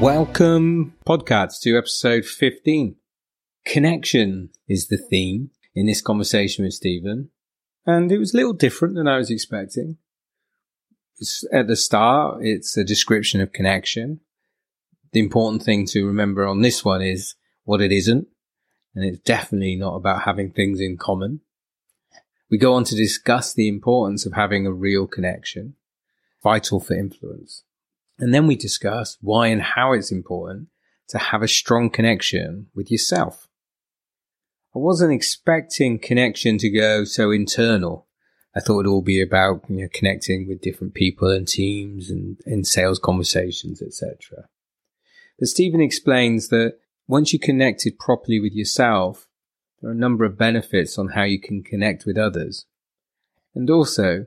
Welcome, podcast, to episode 15. Connection is the theme in this conversation with Stephen, and it was a little different than I was expecting. At the start, it's a description of connection. The important thing to remember on this one is what it isn't, and it's definitely not about having things in common. We go on to discuss the importance of having a real connection, vital for influence. And then we discuss why and how it's important to have a strong connection with yourself. I wasn't expecting connection to go so internal. I thought it would all be about connecting with different people and teams and in sales conversations, etc. But Stephen explains that once you're connected properly with yourself, there are a number of benefits on how you can connect with others. And also,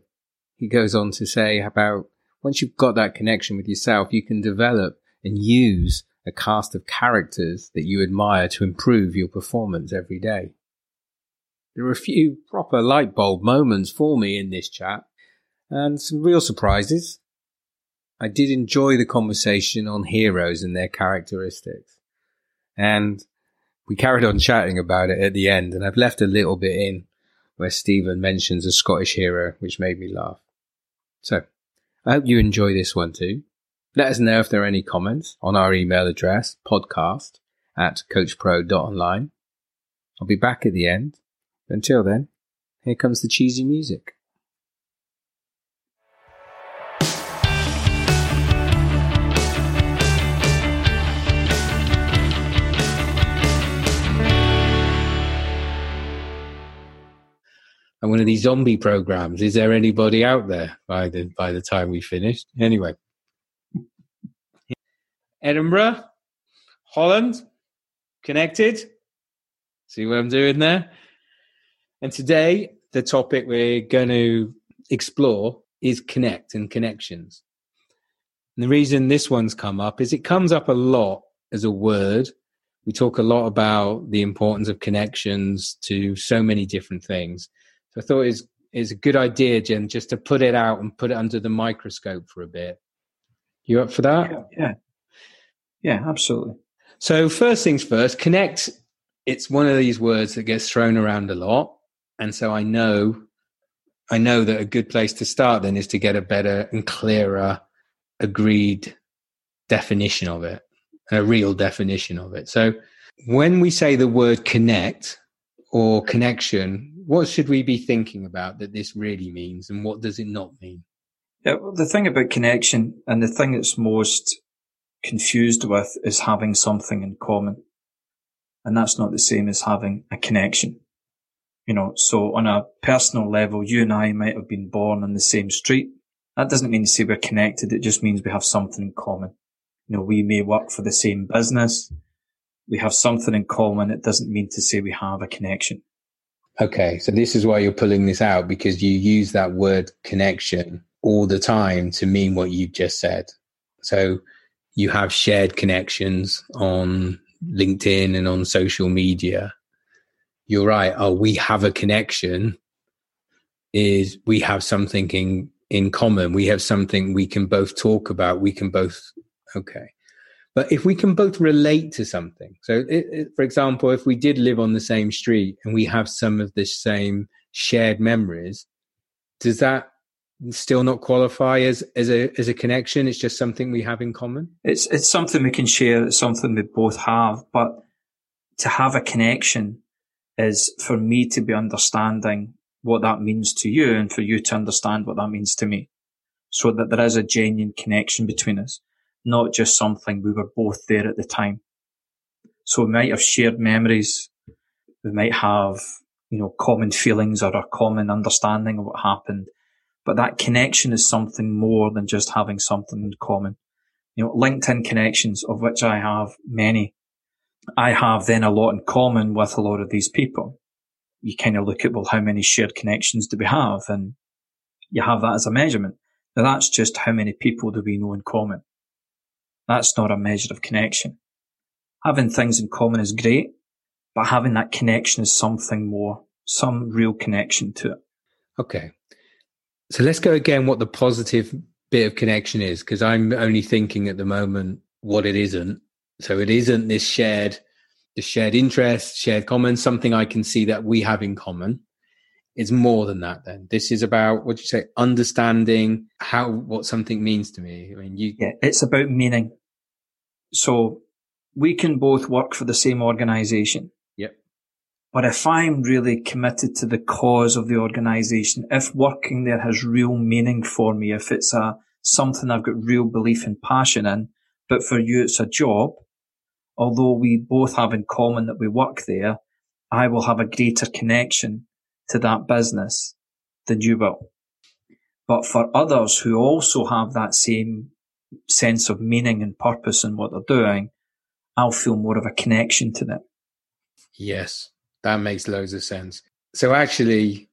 he goes on to say about once you've got that connection with yourself, you can develop and use a cast of characters that you admire to improve your performance every day. There were a few proper light bulb moments for me in this chat and some real surprises. I did enjoy the conversation on heroes and their characteristics. And we carried on chatting about it at the end, and I've left a little bit in where Stephen mentions a Scottish hero, which made me laugh. So, I hope you enjoy this one too. Let us know if there are any comments on our email address, podcast@coachpro.online. I'll be back at the end. Until then, here comes the cheesy music. And one of these zombie programs. Is there anybody out there by the time we finished? Anyway. Edinburgh, Holland, connected. See what I'm doing there? And today, the topic we're going to explore is connect and connections. And the reason this one's come up is it comes up a lot as a word. We talk a lot about the importance of connections to so many different things. So I thought it's a good idea, Jim, just to put it out and put it under the microscope for a bit. You up for that? Yeah, absolutely. So first things first, connect. It's one of these words that gets thrown around a lot. And so I know that a good place to start then is to get a better and clearer agreed definition of it, a real definition of it. So when we say the word connect or connection, what should we be thinking about that this really means and what does it not mean? Yeah, well, the thing about connection and the thing it's most confused with is having something in common. And that's not the same as having a connection. So on a personal level, you and I might have been born on the same street. That doesn't mean to say we're connected. It just means we have something in common. We may work for the same business. We have something in common. It doesn't mean to say we have a connection. Okay. So this is why you're pulling this out, because you use that word connection all the time to mean what you just said. So you have shared connections on LinkedIn and on social media. You're right. We have a connection is we have something in common. We have something we can both talk about. We can both. Okay. But if we can both relate to something. So for example, if we did live on the same street and we have some of the same shared memories, does that still not qualify as a connection? It's just something we have in common. It's something we can share. It's something we both have, but to have a connection is for me to be understanding what that means to you and for you to understand what that means to me, so that there is a genuine connection between us, not just something we were both there at the time. So we might have shared memories. We might have, common feelings or a common understanding of what happened. But that connection is something more than just having something in common. LinkedIn connections, of which I have many, I have then a lot in common with a lot of these people. You kind of look at, how many shared connections do we have? And you have that as a measurement. Now, that's just how many people do we know in common. That's not a measure of connection. Having things in common is great, but having that connection is something more, some real connection to it. Okay. So let's go again what the positive bit of connection is, because I'm only thinking at the moment what it isn't. So it isn't this shared interest, shared common, something I can see that we have in common. It's more than that then. This is about, what do you say, understanding what something means to me. I mean, you... Yeah, it's about meaning. So we can both work for the same organisation. Yep. But if I'm really committed to the cause of the organisation, if working there has real meaning for me, if it's something I've got real belief and passion in, but for you it's a job, although we both have in common that we work there, I will have a greater connection to that business than you will. But for others who also have that same sense of meaning and purpose in what they're doing, I'll feel more of a connection to them. Yes, that makes loads of sense. So actually,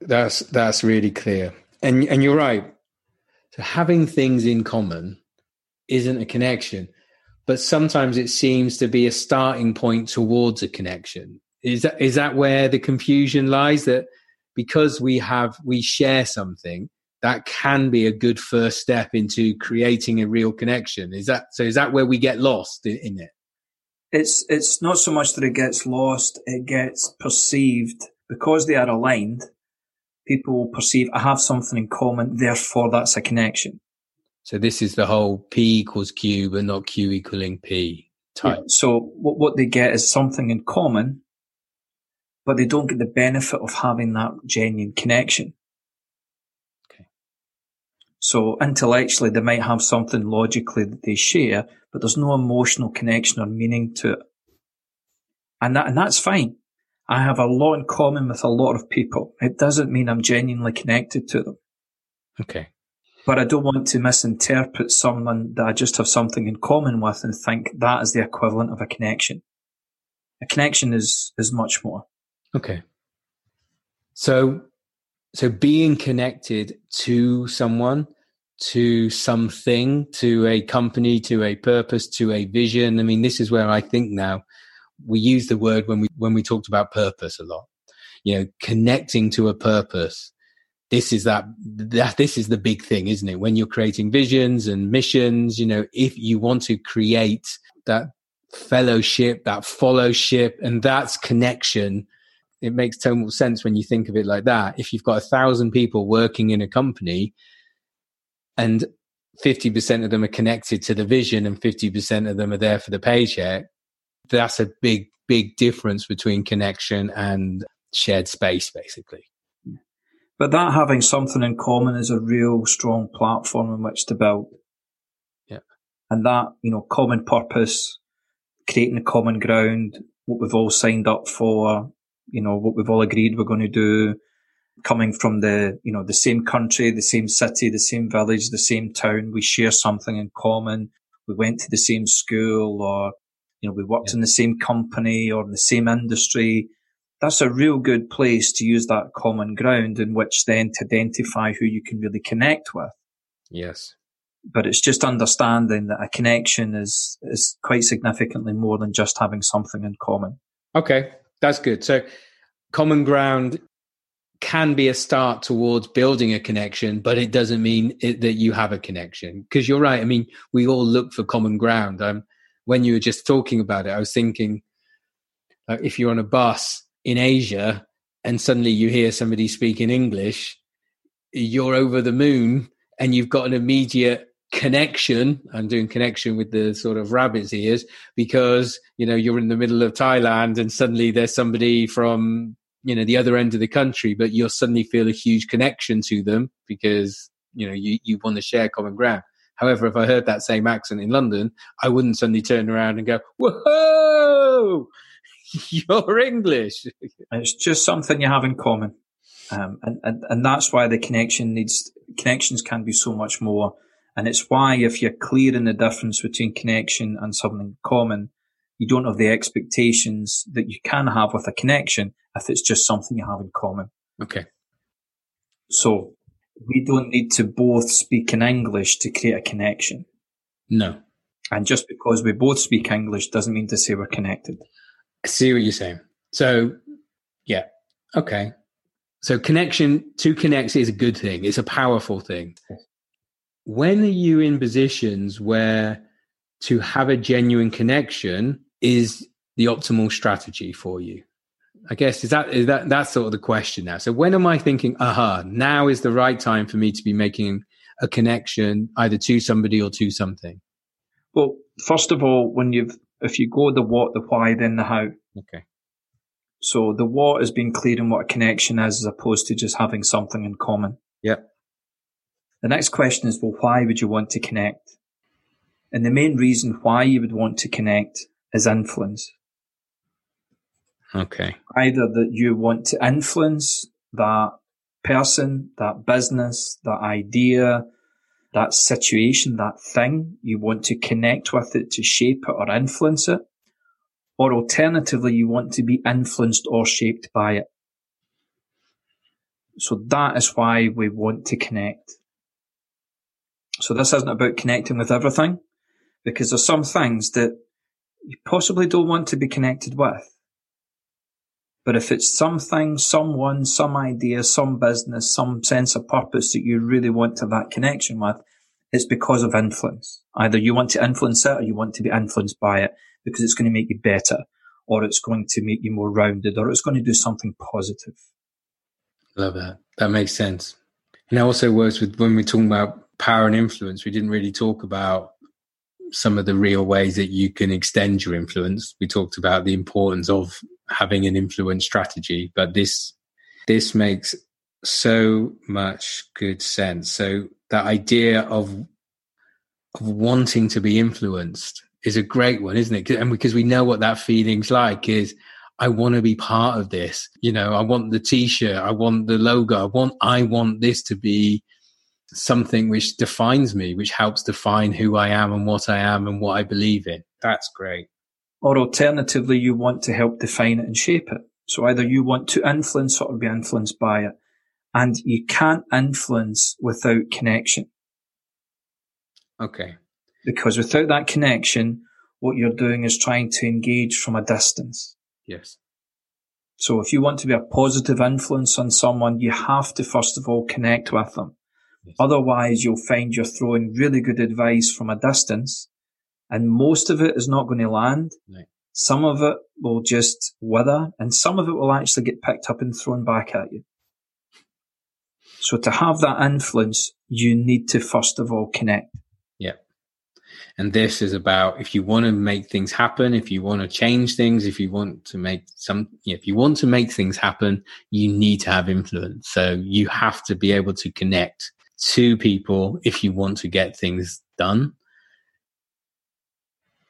that's really clear. And you're right. So having things in common isn't a connection, but sometimes it seems to be a starting point towards a connection. Is that where the confusion lies? That because we share something, that can be a good first step into creating a real connection. Is that where we get lost in it? It's not so much that it gets lost, it gets perceived. Because they are aligned, people will perceive, I have something in common, therefore that's a connection. So this is the whole P equals Q, but not Q equaling P type. Yeah, so what they get is something in common, but they don't get the benefit of having that genuine connection. Okay. So intellectually, they might have something logically that they share, but there's no emotional connection or meaning to it. And that's fine. I have a lot in common with a lot of people. It doesn't mean I'm genuinely connected to them. Okay. But I don't want to misinterpret someone that I just have something in common with and think that is the equivalent of a connection. A connection is much more. Okay. So being connected to someone, to something, to a company, to a purpose, to a vision. I mean, this is where I think now we use the word when we talked about purpose a lot. You know, connecting to a purpose. This is that this is the big thing, isn't it? When you're creating visions and missions, you know, if you want to create that fellowship, that followship, and that's connection, it makes total sense when you think of it like that. If you've got 1,000 people working in a company and 50% of them are connected to the vision and 50% of them are there for the paycheck, that's a big, big difference between connection and shared space, basically. But that having something in common is a real strong platform in which to build. Yeah. And that, you know, common purpose, creating a common ground, what we've all signed up for, you know, what we've all agreed we're going to do, coming from the, you know, the same country, the same city, the same village, the same town, we share something in common. We went to the same school, or, you know, we worked in the same company or in the same industry. That's a real good place to use that common ground in which then to identify who you can really connect with. Yes. But it's just understanding that a connection is quite significantly more than just having something in common. Okay, that's good. So common ground can be a start towards building a connection, but it doesn't mean that you have a connection. Because you're right. I mean, we all look for common ground. When you were just talking about it, I was thinking, if you're on a bus in Asia and suddenly you hear somebody speak in English, you're over the moon and you've got an immediate connection. I'm doing connection with the sort of rabbit's ears because, you know, you're in the middle of Thailand and suddenly there's somebody from, you know, the other end of the country, but you'll suddenly feel a huge connection to them because, you know, you want to share common ground. However, if I heard that same accent in London, I wouldn't suddenly turn around and go, whoa, you're English. It's just something you have in common. And that's why the connections can be so much more. And it's why if you're clear in the difference between connection and something common, you don't have the expectations that you can have with a connection if it's just something you have in common. Okay. So we don't need to both speak in English to create a connection. No. And just because we both speak English doesn't mean to say we're connected. I see what you're saying. So, yeah. Okay. So connection, to connect is a good thing. It's a powerful thing. When are you in positions where to have a genuine connection is the optimal strategy for you? I guess that's sort of the question now. So when am I thinking, now is the right time for me to be making a connection either to somebody or to something? Well, first of all, if you go the what, the why, then the how. Okay. So the what has been clear on what a connection is, as opposed to just having something in common. Yeah. The next question is, well, why would you want to connect? And the main reason why you would want to connect is influence. Okay. Either that you want to influence that person, that business, that idea, that situation, that thing. You want to connect with it to shape it or influence it. Or alternatively, you want to be influenced or shaped by it. So that is why we want to connect. So this isn't about connecting with everything, because there's some things that you possibly don't want to be connected with. But if it's something, someone, some idea, some business, some sense of purpose that you really want to have that connection with, it's because of influence. Either you want to influence it or you want to be influenced by it, because it's going to make you better, or it's going to make you more rounded, or it's going to do something positive. Love that. That makes sense. And it also works with when we're talking about power and influence. We didn't really talk about some of the real ways that you can extend your influence. We talked about the importance of having an influence strategy, but this makes so much good sense. So that idea of wanting to be influenced is a great one, isn't it? And because we know what that feeling's like is, I want to be part of this. You know, I want the t-shirt, I want the logo, I want this to be something which defines me, which helps define who I am and what I believe in. That's great. Or alternatively, you want to help define it and shape it. So either you want to influence or be influenced by it. And you can't influence without connection. Okay. Because without that connection, what you're doing is trying to engage from a distance. Yes. So if you want to be a positive influence on someone, you have to, first of all, connect with them. Yes. Otherwise, you'll find you're throwing really good advice from a distance, and most of it is not going to land. No. Some of it will just wither, and some of it will actually get picked up and thrown back at you. So to have that influence, you need to, first of all, connect. Yeah. And this is about, if you want to make things happen, if you want to change things, if you want to make things happen, you need to have influence. So you have to be able to connect to people if you want to get things done.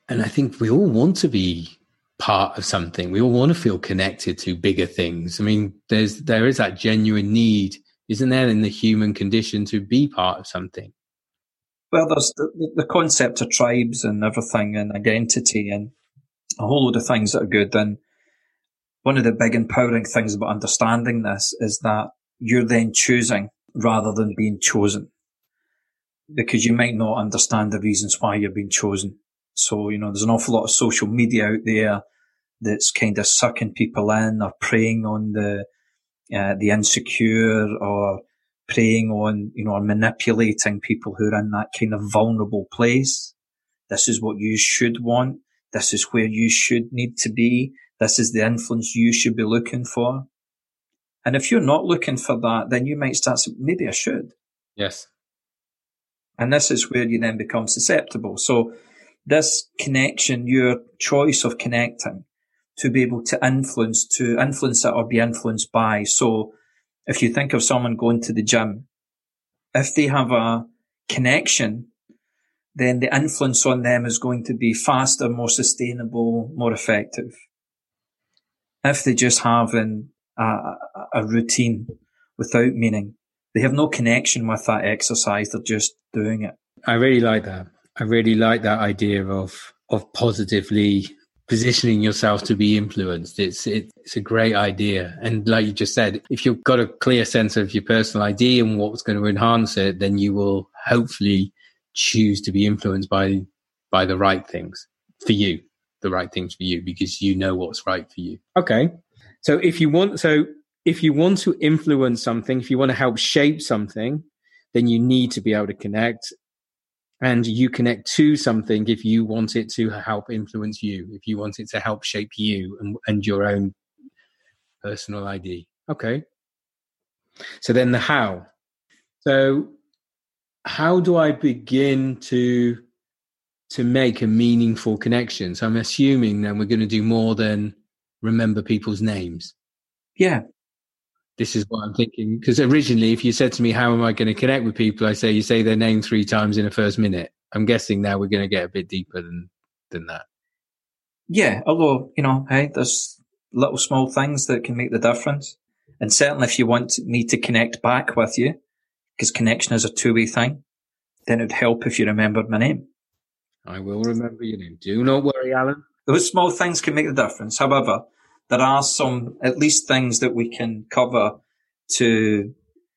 And I think we all want to be part of something. We all want to feel connected to bigger things. I mean, there is that genuine need, isn't there, in the human condition to be part of something? Well, there's the concept of tribes and everything and identity and a whole load of things that are good. And one of the big empowering things about understanding this is that you're then choosing rather than being chosen, because you might not understand the reasons why you're being chosen. So, you know, there's an awful lot of social media out there that's kind of sucking people in or preying on the insecure, or preying on, you know, or manipulating people who are in that kind of vulnerable place. This is what you should want. This is where you should need to be. This is the influence you should be looking for. And if you're not looking for that, then you might start saying, maybe I should. Yes. And this is where you then become susceptible. So this connection, your choice of connecting, to be able to influence it or be influenced by. So if you think of someone going to the gym, if they have a connection, then the influence on them is going to be faster, more sustainable, more effective. If they just have a routine without meaning, they have no connection with that exercise, they're just doing it. I really like that. I really like that idea of positively positioning yourself to be influenced. It's a great idea. And like you just said, if you've got a clear sense of your personal ID and what's going to enhance it, then you will hopefully choose to be influenced by the right things for you, because you know what's right for you. Okay. So if you want to influence something, if you want to help shape something, then you need to be able to connect. And you connect to something if you want it to help influence you, if you want it to help shape you and your own personal ID. Okay. So then the how. So how do I begin to make a meaningful connection? So I'm assuming then we're going to do more than remember people's names. Yeah. This is what I'm thinking, because originally if you said to me, how am I going to connect with people? I say, you say their name 3 times in the first minute. I'm guessing now we're going to get a bit deeper than that. Yeah. Although, you know, hey, there's little small things that can make the difference. And certainly if you want me to connect back with you, because connection is a two-way thing, then it would help if you remembered my name. I will remember your name. Do not worry, Alan. Those small things can make the difference. However, there are some, at least things that we can cover to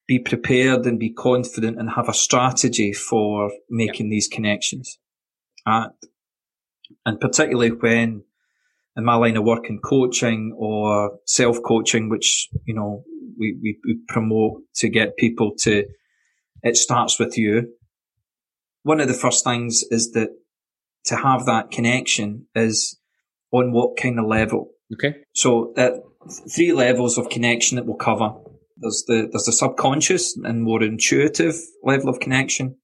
be prepared and be confident and have a strategy for making these connections. And particularly when in my line of work in coaching or self-coaching, which, you know, we promote to get people to, it starts with you. One of the first things is that to have that connection is on what kind of level. Okay. So 3 levels of connection that we'll cover. There's the subconscious and more intuitive level of connection.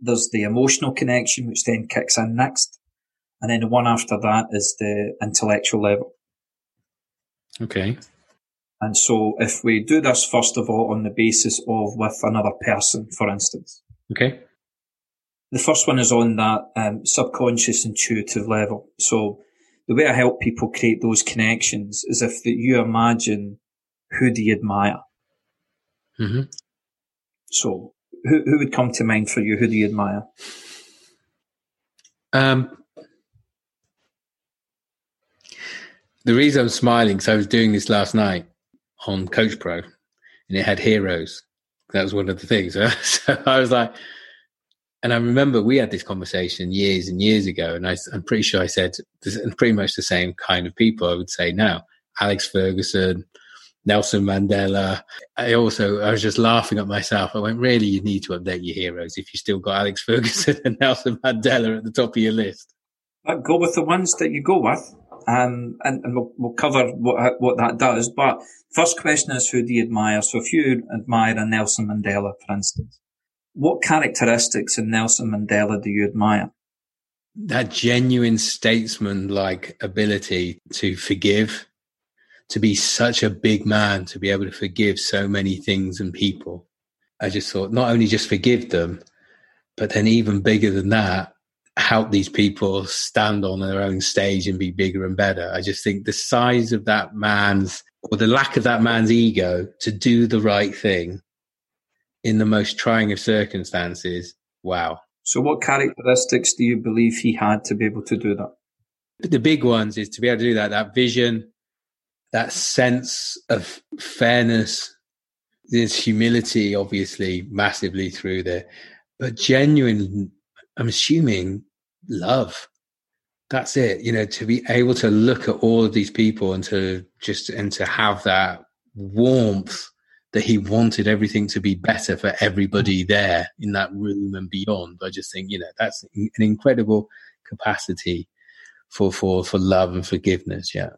There's the emotional connection, which then kicks in next. And then the one after that is the intellectual level. Okay. And so if we do this, first of all, on the basis of with another person, for instance. Okay. The first one is on that subconscious intuitive level. So the way I help people create those connections is if you imagine who do you admire. Mm-hmm. So who would come to mind for you? Who do you admire? The reason I'm smiling, because I was doing this last night on CoachPro, and it had heroes. That was one of the things. So I was like, and I remember we had this conversation years and years ago, and I'm pretty sure I said pretty much the same kind of people I would say now. Alex Ferguson, Nelson Mandela. I was just laughing at myself. I went, really, you need to update your heroes if you still got Alex Ferguson and Nelson Mandela at the top of your list. But go with the ones that you go with, and we'll cover what that does. But first question is, who do you admire? So if you admire a Nelson Mandela, for instance, what characteristics in Nelson Mandela do you admire? That genuine statesman-like ability to forgive, to be such a big man, to be able to forgive so many things and people. I just thought, not only just forgive them, but then even bigger than that, help these people stand on their own stage and be bigger and better. I just think the size of that man's, or the lack of that man's ego to do the right thing in the most trying of circumstances. Wow. So what characteristics do you believe he had to be able to do that? The big ones is to be able to do that vision, that sense of fairness. There's humility, obviously, massively through there, but genuine, I'm assuming, love. That's it. You know, to be able to look at all of these people and to have that warmth that he wanted everything to be better for everybody there in that room and beyond. I just think, you know, that's an incredible capacity for love and forgiveness. Yeah.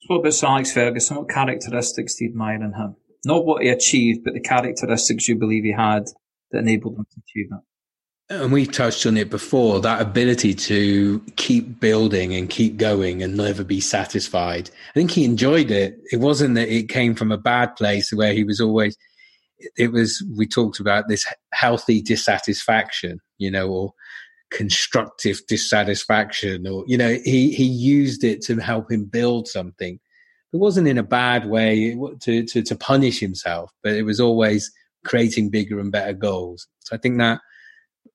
So what about Alex Ferguson? What characteristics do you admire in him? Not what he achieved, but the characteristics you believe he had that enabled him to achieve that. And we touched on it before, that ability to keep building and keep going and never be satisfied. I think he enjoyed it. It wasn't that it came from a bad place where he was always, we talked about this healthy dissatisfaction, you know, or constructive dissatisfaction, or, you know, he used it to help him build something. It wasn't in a bad way to punish himself, but it was always creating bigger and better goals. So I think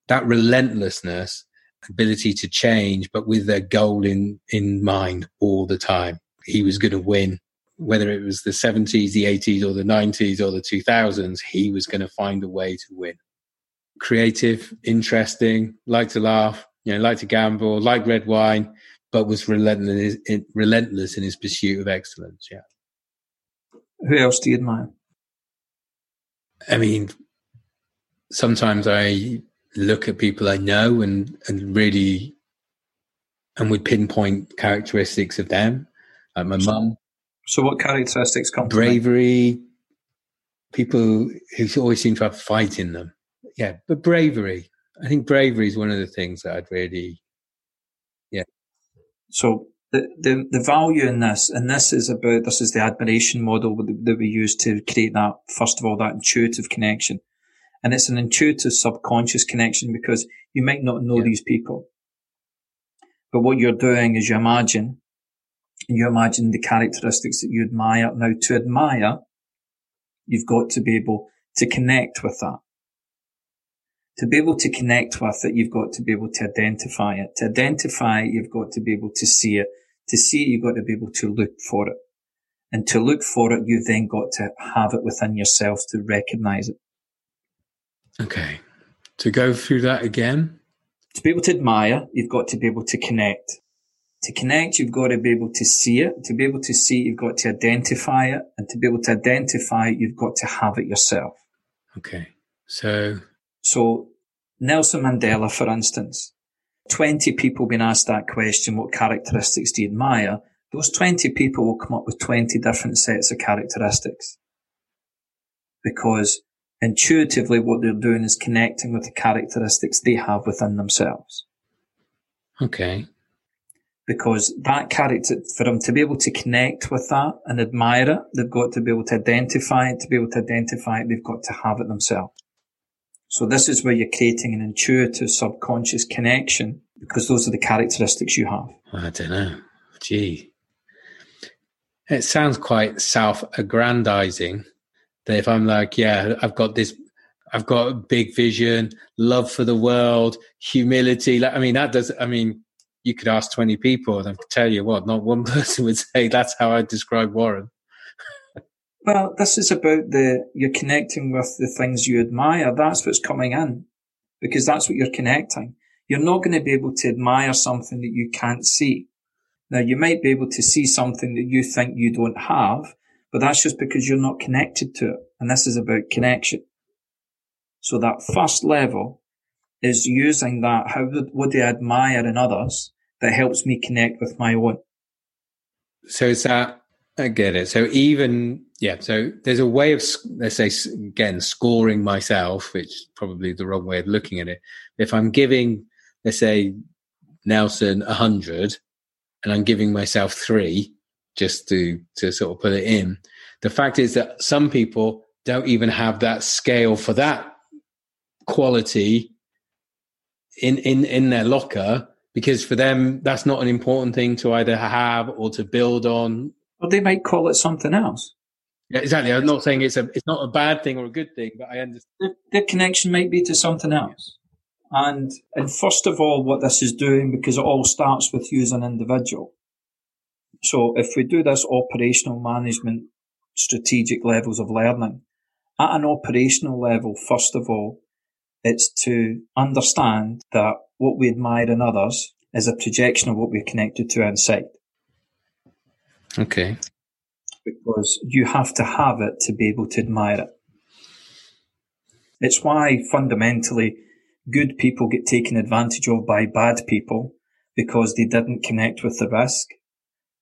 that relentlessness, ability to change, but with their goal in mind all the time. He was going to win, whether it was the 70s, the 80s, or the 90s, or the 2000s, he was going to find a way to win. Creative, interesting, liked to laugh, you know, liked to gamble, liked red wine, but was relentless in his pursuit of excellence. Yeah. Who else do you admire? I mean, sometimes I look at people I know and would pinpoint characteristics of them. Like my mum. So what characteristics come? Bravery. People who always seem to have fight in them. Yeah, but bravery. I think bravery is one of the things that I'd really, yeah. So the value in this, and this is the admiration model that we use to create that, first of all, that intuitive connection. And it's an intuitive subconscious connection because you might not know these people. But what you're doing is you imagine the characteristics that you admire. Now, to admire, you've got to be able to connect with that. To be able to connect with it, you've got to be able to identify it. To identify it, you've got to be able to see it. To see it, you've got to be able to look for it. And to look for it, you've then got to have it within yourself to recognize it. Okay. To go through that again. To be able to admire, you've got to be able to connect. To connect, you've got to be able to see it. To be able to see it, you've got to identify it. And to be able to identify it, you've got to have it yourself. Okay. So Nelson Mandela, for instance, 20 people being asked that question, what characteristics do you admire? Those 20 people will come up with 20 different sets of characteristics because intuitively what they're doing is connecting with the characteristics they have within themselves. Okay. Because that character, for them to be able to connect with that and admire it, they've got to be able to identify it. To be able to identify it, they've got to have it themselves. So this is where you're creating an intuitive subconscious connection because those are the characteristics you have. I don't know. Gee. It sounds quite self-aggrandizing that if I'm like, yeah, I've got a big vision, love for the world, humility. You could ask 20 people and I could tell you what, not one person would say that's how I describe Warren. Well, this is about you're connecting with the things you admire. That's what's coming in because that's what you're connecting. You're not going to be able to admire something that you can't see. Now, you might be able to see something that you think you don't have, but that's just because you're not connected to it. And this is about connection. So that first level is using that. What do I admire in others that helps me connect with my own? So is that... I get it. So so there's a way of, let's say, again, scoring myself, which is probably the wrong way of looking at it. If I'm giving, let's say, Nelson 100 and I'm giving myself 3 just to sort of put it in, the fact is that some people don't even have that scale for that quality in their locker because for them, that's not an important thing to either have or to build on. Or they might call it something else. Yeah, exactly. I'm not saying it's not a bad thing or a good thing, but I understand. The connection might be to something else. And first of all, what this is doing, because it all starts with you as an individual. So if we do this operational management, strategic levels of learning, at an operational level, first of all, it's to understand that what we admire in others is a projection of what we're connected to inside. Okay. Because you have to have it to be able to admire it. It's why fundamentally good people get taken advantage of by bad people because they didn't connect with the risk.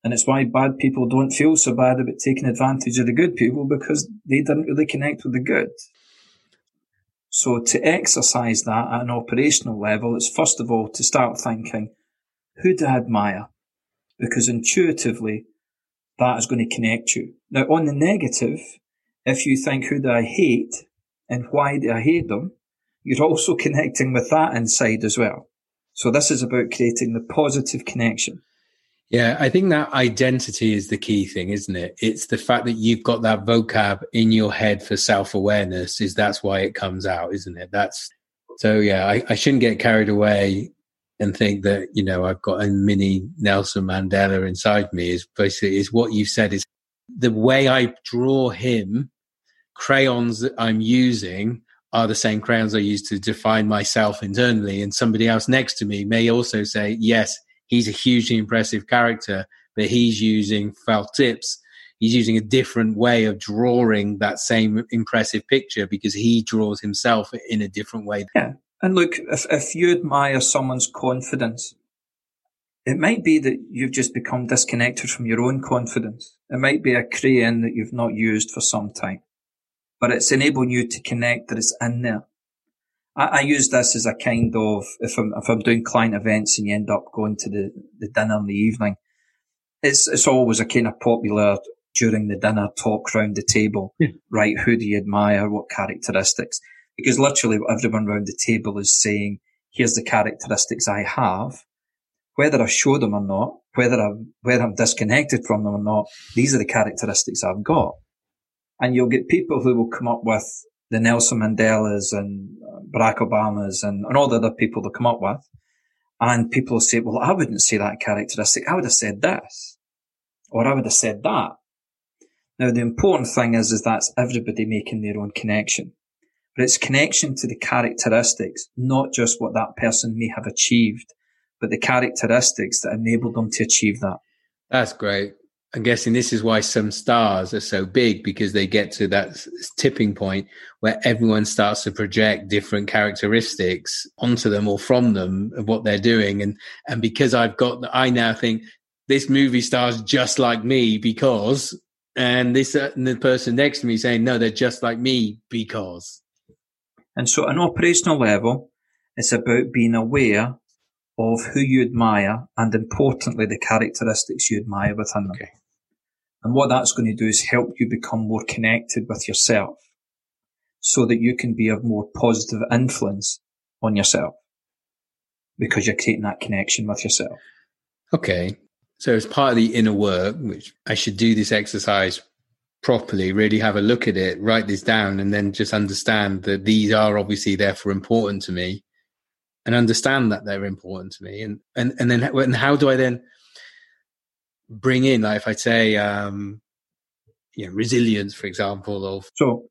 And it's why bad people don't feel so bad about taking advantage of the good people because they didn't really connect with the good. So to exercise that at an operational level, it's first of all to start thinking, who do I admire? Because intuitively, that is going to connect you. Now, on the negative, if you think, who do I hate and why do I hate them, you're also connecting with that inside as well. So this is about creating the positive connection. Yeah, I think that identity is the key thing, isn't it? It's the fact that you've got that vocab in your head for self-awareness that's why it comes out, isn't it? I shouldn't get carried away and think that, you know, I've got a mini Nelson Mandela inside me is what you said is the way I draw him, crayons that I'm using are the same crayons I use to define myself internally. And somebody else next to me may also say, yes, he's a hugely impressive character, but he's using felt tips. He's using a different way of drawing that same impressive picture because he draws himself in a different way. Yeah. And look, if you admire someone's confidence, it might be that you've just become disconnected from your own confidence. It might be a crayon that you've not used for some time, but it's enabling you to connect that it's in there. I use this as a kind of, if I'm doing client events and you end up going to the dinner in the evening, it's always a kind of popular during the dinner talk round the table, yeah. Right? Who do you admire? What characteristics? Because literally everyone round the table is saying, here's the characteristics I have. Whether I show them or not, whether I'm disconnected from them or not, these are the characteristics I've got. And you'll get people who will come up with the Nelson Mandelas and Barack Obamas and all the other people they'll come up with. And people will say, well, I wouldn't say that characteristic. I would have said this, or I would have said that. Now, the important thing is that's everybody making their own connection. But it's connection to the characteristics, not just what that person may have achieved, but the characteristics that enabled them to achieve that. That's great. I'm guessing this is why some stars are so big, because they get to that tipping point where everyone starts to project different characteristics onto them or from them of what they're doing. And because I now think this movie star's just like me because, and this and the person next to me saying, no, they're just like me because. And so at an operational level, it's about being aware of who you admire and, importantly, the characteristics you admire within them. Okay. And what that's going to do is help you become more connected with yourself so that you can be of more positive influence on yourself because you're creating that connection with yourself. Okay. So as part of the inner work, which I should do this exercise properly, really have a look at it, write this down, and then just understand that these are obviously therefore important to me. And understand that they're important to me. And then how do I then bring in, like if I say, resilience, for example. So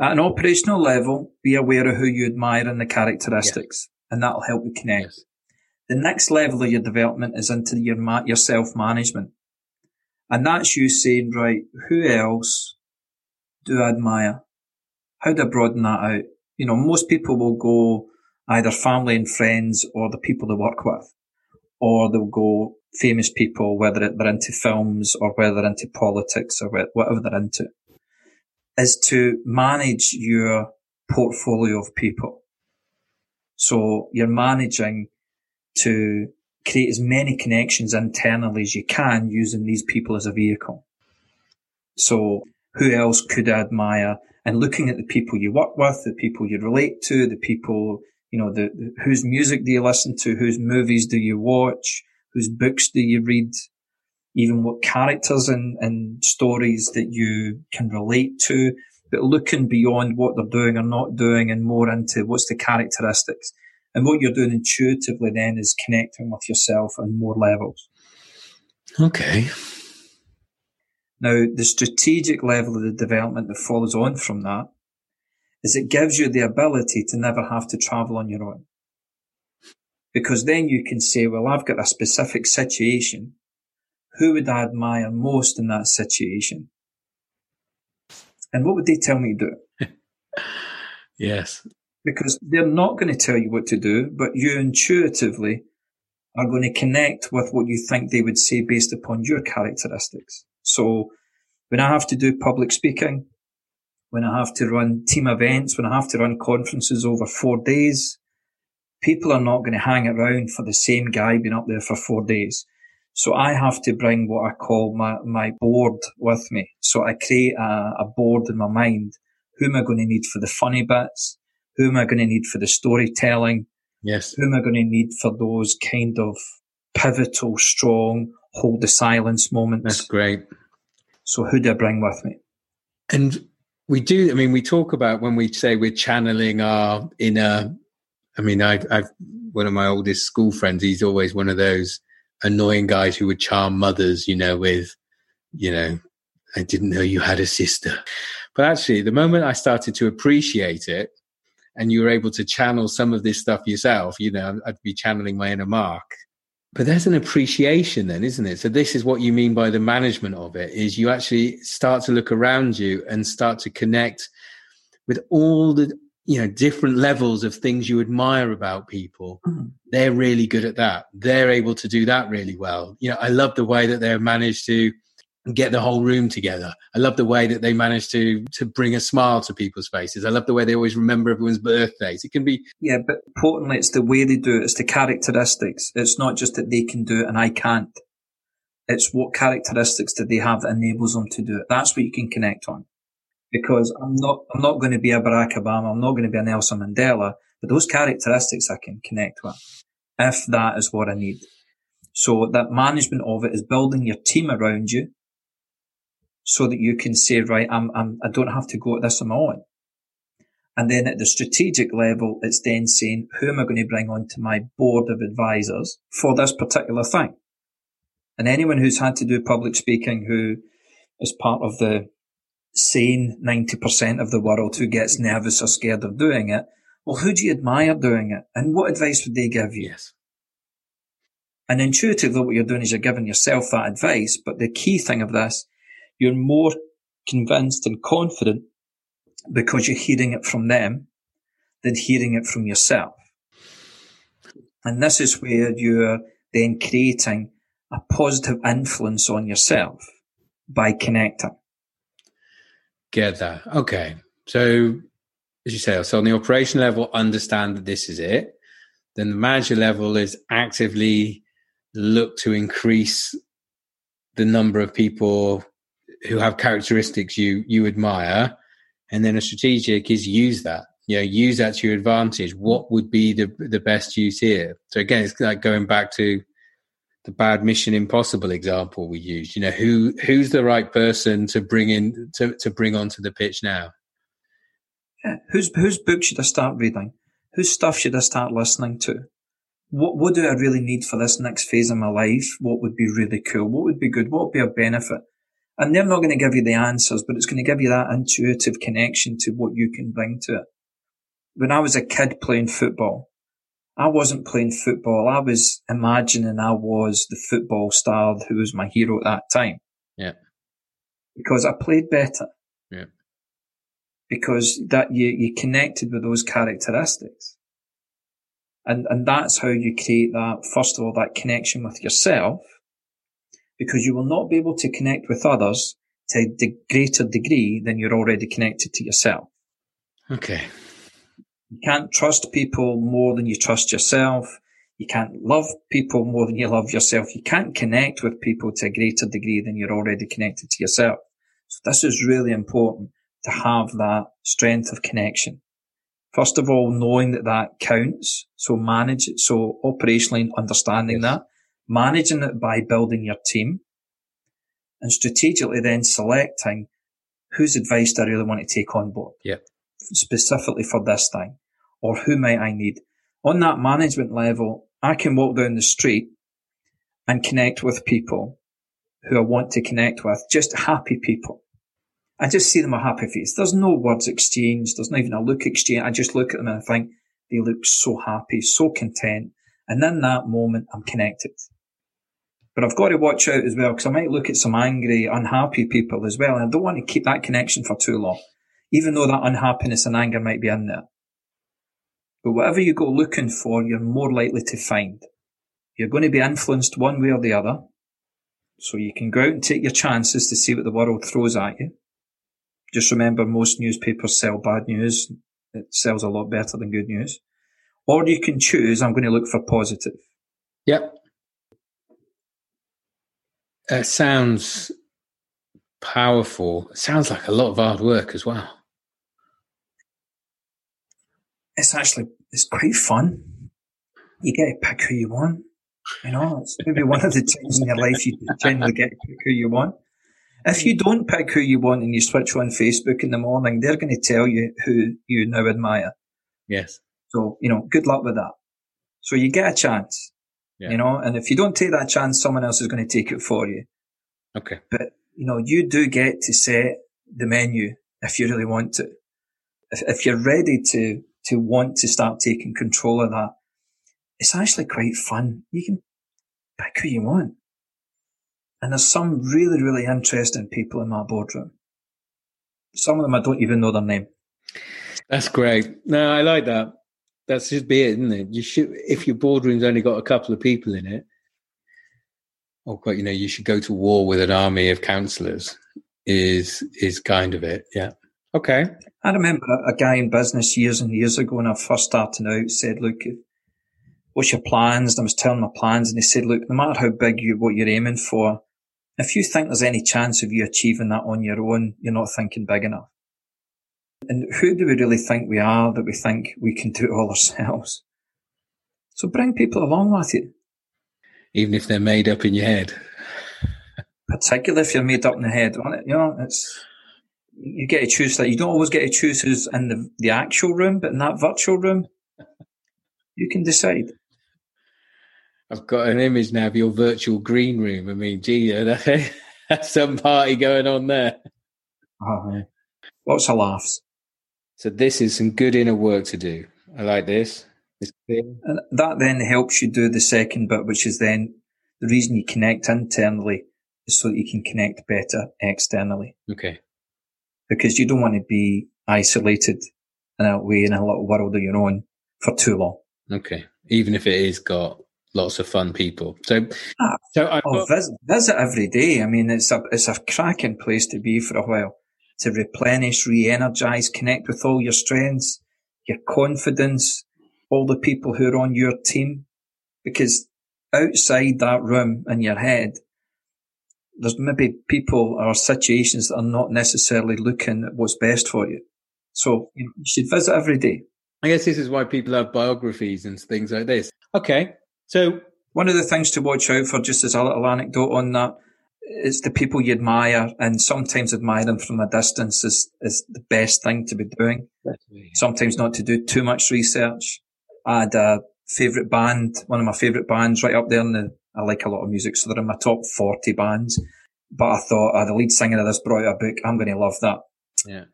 at an operational level, be aware of who you admire and the characteristics, yes. And that'll help you connect. Yes. The next level of your development is into your self-management. And that's you saying, right, who else do I admire? How do I broaden that out? You know, most people will go, either family and friends or the people they work with, or they'll go famous people, whether they're into films or whether they're into politics or whatever they're into, is to manage your portfolio of people. So you're managing to create as many connections internally as you can using these people as a vehicle. So who else could I admire? And looking at the people you work with, the people you relate to, the people... You know, whose music do you listen to? Whose movies do you watch? Whose books do you read? Even what characters and stories that you can relate to, but looking beyond what they're doing or not doing and more into what's the characteristics. And what you're doing intuitively then is connecting with yourself on more levels. Okay. Now, the strategic level of the development that follows on from that is it gives you the ability to never have to travel on your own. Because then you can say, well, I've got a specific situation. Who would I admire most in that situation? And what would they tell me to do? Yes. Because they're not going to tell you what to do, but you intuitively are going to connect with what you think they would say based upon your characteristics. So when I have to do public speaking, when I have to run team events, when I have to run conferences over 4 days, people are not going to hang around for the same guy being up there for 4 days. So I have to bring what I call my board with me. So I create a board in my mind. Who am I going to need for the funny bits? Who am I going to need for the storytelling? Yes. Who am I going to need for those kind of pivotal, strong, hold the silence moments? That's great. So who do I bring with me? And... we talk about when we say we're channeling our inner, I've one of my oldest school friends, he's always one of those annoying guys who would charm mothers, I didn't know you had a sister. But actually, the moment I started to appreciate it and you were able to channel some of this stuff yourself, I'd be channeling my inner Mark. But there's an appreciation then, isn't it? So this is what you mean by the management of it, is you actually start to look around you and start to connect with all the you know, different levels of things you admire about people. Mm-hmm. They're really good at that. They're able to do that really well. You know, I love the way that they've managed to get the whole room together. I love the way that they manage to bring a smile to people's faces. I love the way they always remember everyone's birthdays. It can be... Yeah, but importantly, it's the way they do it. It's the characteristics. It's not just that they can do it and I can't. It's what characteristics do they have that enables them to do it. That's what you can connect on. Because I'm not going to be a Barack Obama. I'm not going to be a Nelson Mandela. But those characteristics I can connect with, if that is what I need. So that management of it is building your team around you, so that you can say, right, I don't have to go at this on my own. And then at the strategic level, it's then saying, who am I going to bring onto my board of advisors for this particular thing? And anyone who's had to do public speaking, who is part of the sane 90% of the world who gets nervous or scared of doing it, well, who do you admire doing it? And what advice would they give you? Yes. And intuitively, what you're doing is you're giving yourself that advice. But the key thing of this, you're more convinced and confident because you're hearing it from them than hearing it from yourself. And this is where you're then creating a positive influence on yourself by connecting. Get that. Okay. So as you say, so on the operational level, understand that this is it. Then the manager level is actively look to increase the number of people who have characteristics you admire. And then a strategic is use that, you know, use that to your advantage. What would be the best use here? So again, it's like going back to the bad Mission Impossible example we used. You know, who's the right person to bring in to bring onto the pitch now? Yeah. Whose book should I start reading? Whose stuff should I start listening to? What do I really need for this next phase of my life? What would be really cool? What would be good? What would be a benefit? And they're not going to give you the answers, but it's going to give you that intuitive connection to what you can bring to it. When I was a kid playing football, I wasn't playing football. I was imagining I was the football star who was my hero at that time. Yeah. Because I played better. Yeah. Because that you connected with those characteristics. And that's how you create that, first of all, that connection with yourself. Because you will not be able to connect with others to a greater degree than you're already connected to yourself. Okay. You can't trust people more than you trust yourself. You can't love people more than you love yourself. You can't connect with people to a greater degree than you're already connected to yourself. So this is really important, to have that strength of connection. First of all, knowing that counts. So manage it. So operationally understanding that. Managing it by building your team, and strategically then selecting whose advice do I really want to take on board, specifically for this thing, or who might I need. On that management level, I can walk down the street and connect with people who I want to connect with, just happy people. I just see them a happy face. There's no words exchanged. There's not even a look exchange. I just look at them and I think they look so happy, so content. And in that moment, I'm connected. But I've got to watch out as well, because I might look at some angry, unhappy people as well. And I don't want to keep that connection for too long, even though that unhappiness and anger might be in there. But whatever you go looking for, you're more likely to find. You're going to be influenced one way or the other. So you can go out and take your chances to see what the world throws at you. Just remember, most newspapers sell bad news. It sells a lot better than good news. Or you can choose, I'm going to look for positive. Yep. It sounds powerful. It sounds like a lot of hard work as well. It's quite fun. You get to pick who you want. You know, it's maybe one of the times in your life you generally get to pick who you want. If you don't pick who you want and you switch on Facebook in the morning, they're going to tell you who you now admire. Yes. So, you know, good luck with that. So you get a chance, you know, and if you don't take that chance, someone else is going to take it for you. Okay. But, you know, you do get to set the menu if you really want to. If you're ready to want to start taking control of that, it's actually quite fun. You can pick who you want. And there's some really, really interesting people in my boardroom. Some of them I don't even know their name. That's great. No, I like that. That should be it, isn't it? You should, if your boardroom's only got a couple of people in it, or quite, you know, you should go to war with an army of counsellors. Is kind of it, yeah. Okay. I remember a guy in business years and years ago when I first started out said, "Look, what's your plans?" And I was telling my plans, and he said, "Look, no matter how big you what you're aiming for, if you think there's any chance of you achieving that on your own, you're not thinking big enough." And who do we really think we are that we think we can do it all ourselves? So bring people along with you. Even if they're made up in your head. Particularly if you're made up in the head, on it, you know, it's, you get to choose that. You don't always get to choose who's in the actual room, but in that virtual room, you can decide. I've got an image now of your virtual green room. I mean, gee, that's some party going on there. Uh-huh. Lots of laughs. So this is some good inner work to do. I like this. And that then helps you do the second bit, which is then the reason you connect internally is so that you can connect better externally. Okay. Because you don't want to be isolated in a way in a little world of your own for too long. Okay. Even if it is got lots of fun people. Visit every day. I mean, it's a cracking place to be for a while. To replenish, re-energize, connect with all your strengths, your confidence, all the people who are on your team. Because outside that room in your head, there's maybe people or situations that are not necessarily looking at what's best for you. So you know, you should visit every day. I guess this is why people have biographies and things like this. Okay. So one of the things to watch out for, just as a little anecdote on that, it's the people you admire, and sometimes admire them from a distance is the best thing to be doing. Definitely. Sometimes not to do too much research. I had a favourite band, one of my favourite bands right up there. I like a lot of music, so they're in my top 40 bands. But I thought, the lead singer of this brought out a book. I'm going to love that. Yeah.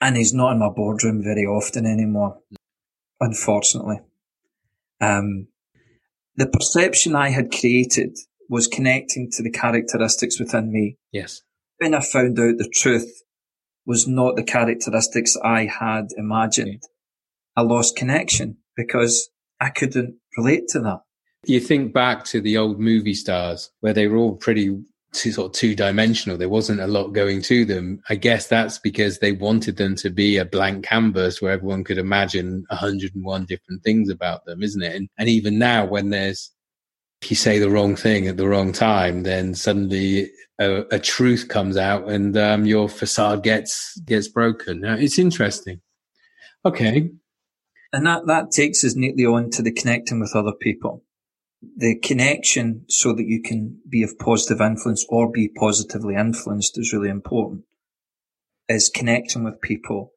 And he's not in my boardroom very often anymore, unfortunately. The perception I had created was connecting to the characteristics within me. Yes. When I found out the truth was not the characteristics I had imagined, I lost connection because I couldn't relate to that. You think back to the old movie stars where they were all pretty sort of two-dimensional. There wasn't a lot going to them. I guess that's because they wanted them to be a blank canvas where everyone could imagine 101 different things about them, isn't it? And even now when there's, if you say the wrong thing at the wrong time, then suddenly a truth comes out and your facade gets broken. Now, it's interesting. Okay. And that takes us neatly on to the connecting with other people. The connection so that you can be of positive influence or be positively influenced is really important, is connecting with people.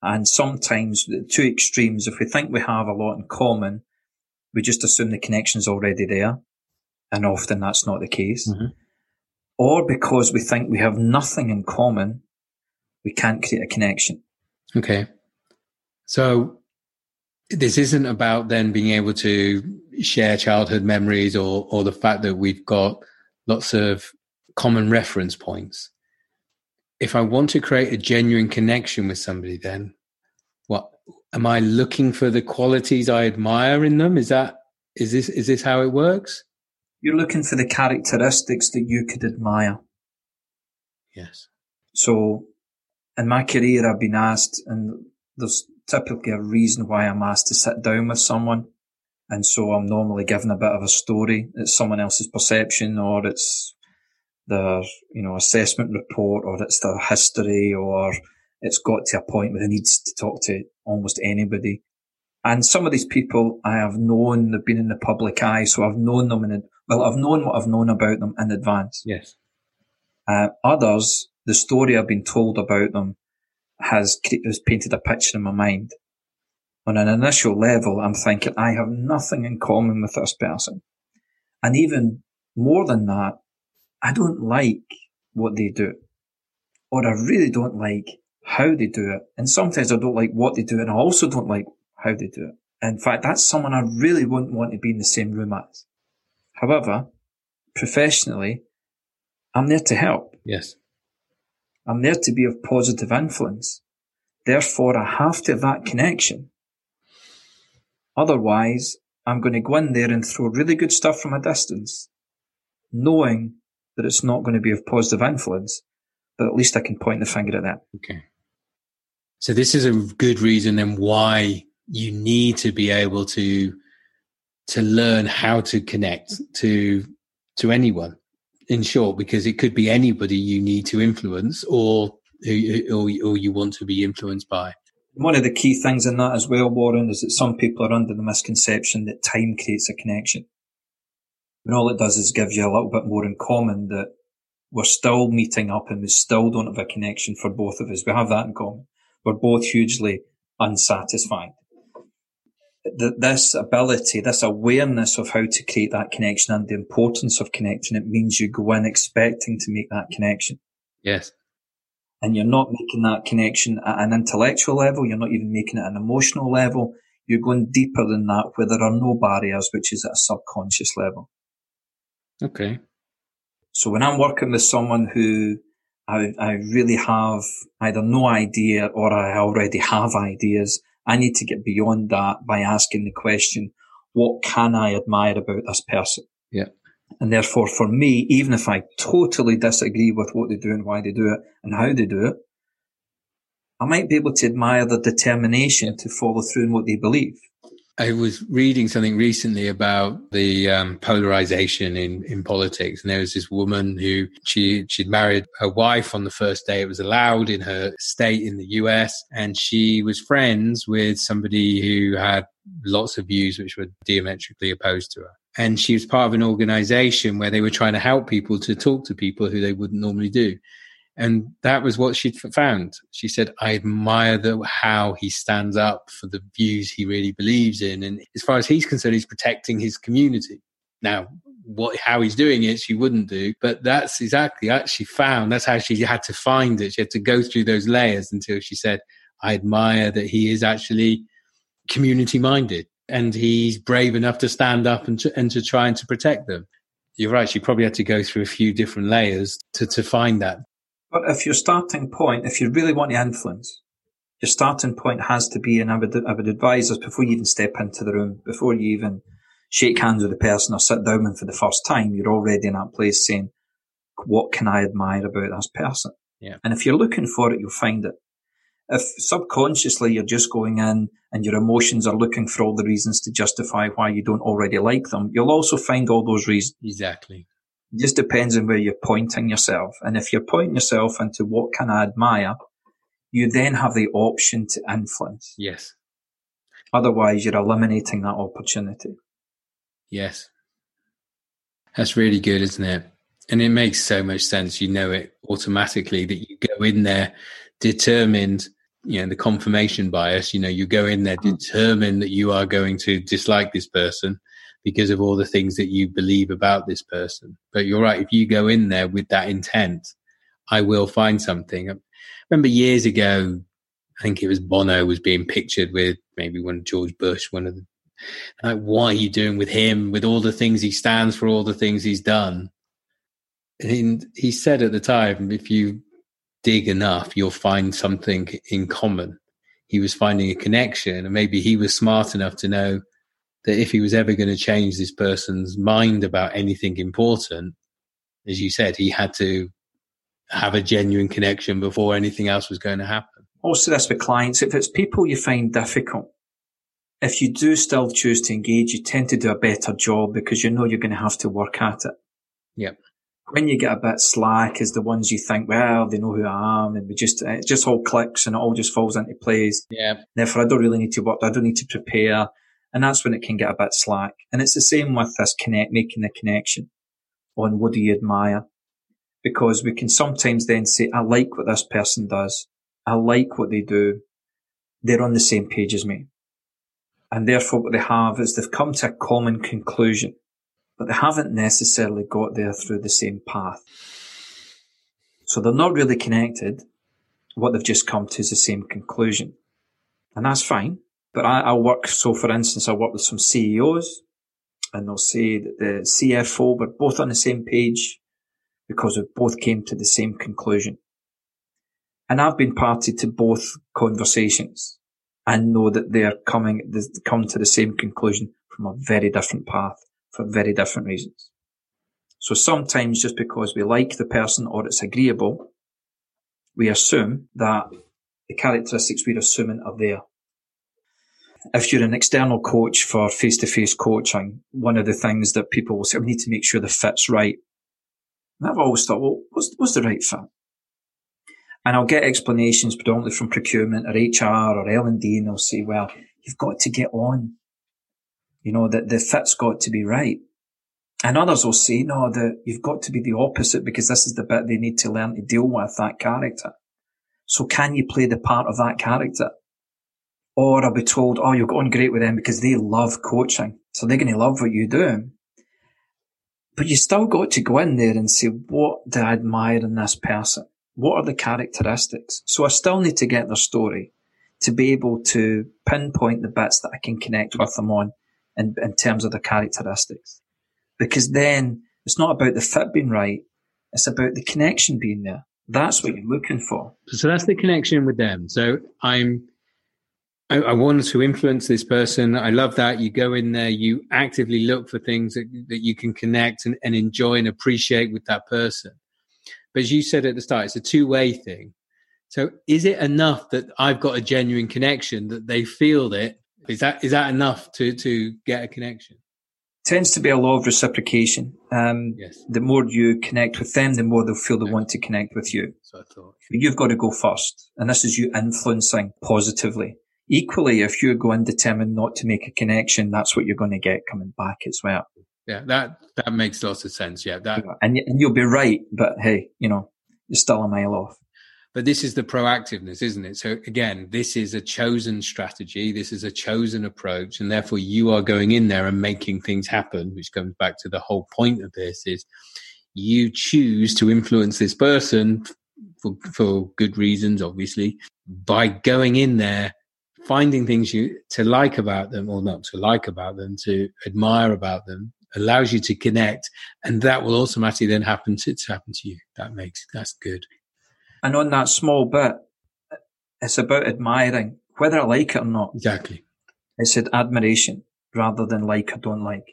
And sometimes the two extremes, if we think we have a lot in common, we just assume the connection's already there, and often that's not the case. Mm-hmm. Or because we think we have nothing in common, we can't create a connection. Okay. So this isn't about then being able to share childhood memories or the fact that we've got lots of common reference points. If I want to create a genuine connection with somebody, then what? Am I looking for the qualities I admire in them? Is this how it works? You're looking for the characteristics that you could admire. Yes. So in my career, I've been asked, and there's typically a reason why I'm asked to sit down with someone. And so I'm normally given a bit of a story. It's someone else's perception, or it's their, you know, assessment report, or it's their history, or it's got to a point where it needs to talk to almost anybody. And some of these people I have known, they've been in the public eye, so I've known them, I've known what I've known about them in advance. Yes. Others, the story I've been told about them has painted a picture in my mind. On an initial level, I'm thinking, I have nothing in common with this person. And even more than that, I don't like what they do, or I really don't like how they do it. And sometimes I don't like what they do, and I also don't like how they do it. In fact, that's someone I really wouldn't want to be in the same room as. However, professionally, I'm there to help. Yes. I'm there to be of positive influence. Therefore, I have to have that connection. Otherwise, I'm going to go in there and throw really good stuff from a distance, knowing that it's not going to be of positive influence, but at least I can point the finger at that. Okay. So this is a good reason then why you need to be able to learn how to connect to anyone, in short, because it could be anybody you need to influence or you want to be influenced by. One of the key things in that as well, Warren, is that some people are under the misconception that time creates a connection. And all it does is gives you a little bit more in common, that we're still meeting up and we still don't have a connection for both of us. We have that in common. We're both hugely unsatisfied. This ability, this awareness of how to create that connection and the importance of connection, it means you go in expecting to make that connection. Yes. And you're not making that connection at an intellectual level. You're not even making it at an emotional level. You're going deeper than that, where there are no barriers, which is at a subconscious level. Okay. So when I'm working with someone who I really have either no idea or I already have ideas, I need to get beyond that by asking the question, what can I admire about this person? Yeah. And therefore, for me, even if I totally disagree with what they do and why they do it and how they do it, I might be able to admire their determination to follow through in what they believe. I was reading something recently about the polarization in politics. And there was this woman who she'd married her wife on the first day. It was allowed in her state in the US. And she was friends with somebody who had lots of views which were diametrically opposed to her. And she was part of an organization where they were trying to help people to talk to people who they wouldn't normally do. And that was what she'd found. She said, I admire how he stands up for the views he really believes in. And as far as he's concerned, he's protecting his community. Now, how he's doing it, she wouldn't do. But that's exactly what she found. That's how she had to find it. She had to go through those layers until she said, I admire that he is actually community-minded and he's brave enough to stand up and to try and to protect them. You're right. She probably had to go through a few different layers to find that. But if your starting point, if you really want to influence, your starting point has to be, and I would advise us, before you even step into the room, before you even shake hands with the person or sit down and for the first time, you're already in that place saying, what can I admire about this person? Yeah. And if you're looking for it, you'll find it. If subconsciously you're just going in and your emotions are looking for all the reasons to justify why you don't already like them, you'll also find all those reasons. Exactly. It just depends on where you're pointing yourself. And if you're pointing yourself into what can I admire, you then have the option to influence. Yes. Otherwise, you're eliminating that opportunity. Yes. That's really good, isn't it? And it makes so much sense. You know it automatically that you go in there determined, you know, the confirmation bias, you know, you go in there determined that you are going to dislike this person because of all the things that you believe about this person. But you're right, if you go in there with that intent, I will find something. I remember years ago, I think it was Bono was being pictured with maybe one George Bush, one of the, like, what are you doing with him, with all the things he stands for, all the things he's done? And he said at the time, if you dig enough, you'll find something in common. He was finding a connection, and maybe he was smart enough to know that if he was ever going to change this person's mind about anything important, as you said, he had to have a genuine connection before anything else was going to happen. Also, that's with clients. If it's people you find difficult, if you do still choose to engage, you tend to do a better job because you know you're going to have to work at it. Yep. When you get a bit slack is the ones you think, well, they know who I am, and it just all clicks and it all just falls into place. Yeah. Therefore, I don't really need to work. I don't need to prepare. And that's when it can get a bit slack. And it's the same with this making the connection on what do you admire? Because we can sometimes then say, I like what this person does. I like what they do. They're on the same page as me. And therefore what they have is they've come to a common conclusion, but they haven't necessarily got there through the same path. So they're not really connected. What they've just come to is the same conclusion. And that's fine. But I work with some CEOs, and they'll say that the CFO, we're both on the same page because we both came to the same conclusion. And I've been party to both conversations and know that they're come to the same conclusion from a very different path for very different reasons. So sometimes just because we like the person or it's agreeable, we assume that the characteristics we're assuming are there. If you're an external coach for face-to-face coaching, one of the things that people will say, we need to make sure the fit's right. And I've always thought, well, what's the right fit? And I'll get explanations predominantly from procurement or HR or L&D, and they'll say, well, you've got to get on. You know, that the fit's got to be right. And others will say, no, you've got to be the opposite because this is the bit they need to learn to deal with, that character. So can you play the part of that character? Or I'll be told, oh, you're going great with them because they love coaching. So they're going to love what you do. But you still got to go in there and say, what do I admire in this person? What are the characteristics? So I still need to get their story to be able to pinpoint the bits that I can connect with them on in terms of the characteristics. Because then it's not about the fit being right. It's about the connection being there. That's what you're looking for. So that's the connection with them. So I want to influence this person. I love that. You go in there, you actively look for things that you can connect and enjoy and appreciate with that person. But as you said at the start, it's a two-way thing. So is it enough that I've got a genuine connection, that they feel it? Is that enough to get a connection? Tends to be a law of reciprocation. Yes. The more you connect with them, the more they'll feel they want to connect with you. So I thought. But you've got to go first. And this is you influencing positively. Equally, if you go and determined not to make a connection, that's what you're going to get coming back as well. Yeah, that makes lots of sense. Yeah, and you'll be right, but hey, you know, you're still a mile off. But this is the proactiveness, isn't it? So again, this is a chosen strategy. This is a chosen approach, and therefore you are going in there and making things happen, which comes back to the whole point of this is you choose to influence this person for good reasons, obviously, by going in there, finding things you to like about them or not to like about them, to admire about them, allows you to connect. And that will automatically then happen to you. That's good. And on that small bit, it's about admiring, whether I like it or not. Exactly. It's an admiration rather than like or don't like.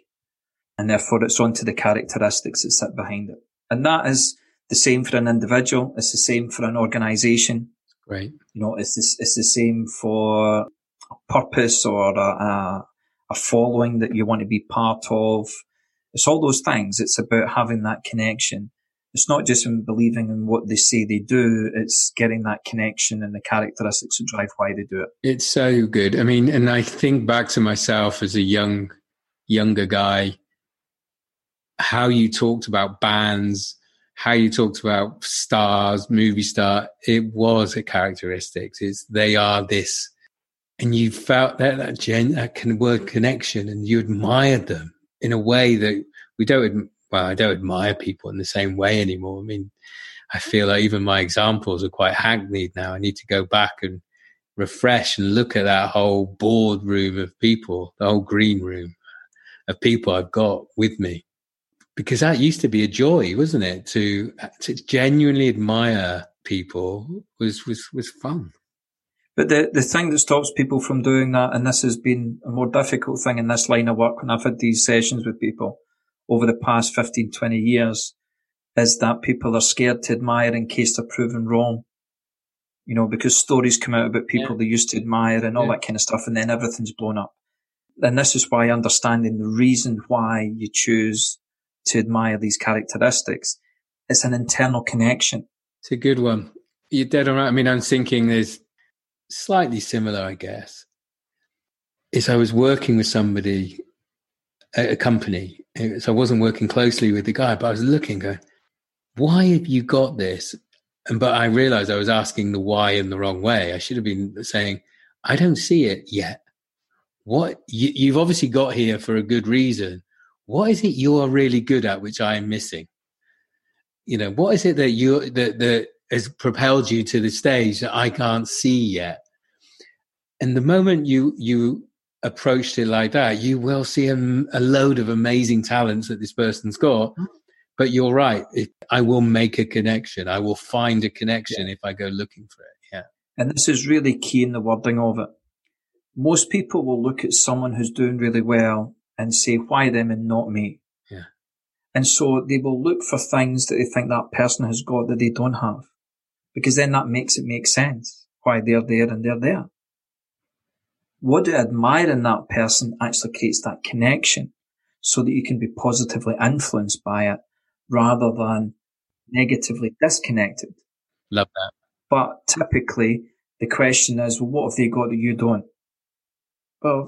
And therefore it's onto the characteristics that sit behind it. And that is the same for an individual. It's the same for an organization. Right. You know, it's the same for a purpose or a following that you want to be part of. It's all those things. It's about having that connection. It's not just in believing in what they say they do. It's getting that connection and the characteristics that drive why they do it. It's so good. I mean, and I think back to myself as a younger guy, how you talked about bands, how you talked about stars, movie star, it was a characteristics. It's they are this. And you felt that word connection, and you admired them in a way that we don't, well, I don't admire people in the same way anymore. I mean, I feel like even my examples are quite hackneyed now. I need to go back and refresh and look at that whole boardroom of people, the whole green room of people I've got with me. Because that used to be a joy, wasn't it? To genuinely admire people was fun. But the thing that stops people from doing that, and this has been a more difficult thing in this line of work when I've had these sessions with people over the past 15, 20 years, is that people are scared to admire in case they're proven wrong. You know, because stories come out about people they used to admire and all that kind of stuff, and then everything's blown up. And this is why understanding the reason why you choose to admire these characteristics. It's an internal connection. It's a good one. You're dead on right. I mean, I'm thinking there's slightly similar, I guess, is I was working with somebody at a company. So I wasn't working closely with the guy, but I was looking, going, why have you got this? But I realized I was asking the why in the wrong way. I should have been saying, I don't see it yet. What you've obviously got here for a good reason. What is it you're really good at, which I am missing? You know, what is it that that has propelled you to the stage that I can't see yet? And the moment you approached it like that, you will see a load of amazing talents that this person's got, But you're right. I will make a connection. I will find a connection if I go looking for it. Yeah. And this is really key in the wording of it. Most people will look at someone who's doing really well and say, why them and not me? Yeah. And so they will look for things that they think that person has got that they don't have, because then that makes it make sense why they're there and they're there. What I admire in that person actually creates that connection so that you can be positively influenced by it rather than negatively disconnected. Love that. But typically the question is, well, what have they got that you don't? Well,